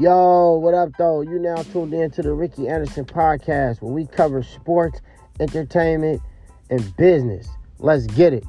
Yo, what up, though? You now tuned in to the Ricky Anderson podcast, where we cover sports, entertainment, and business. Let's get it.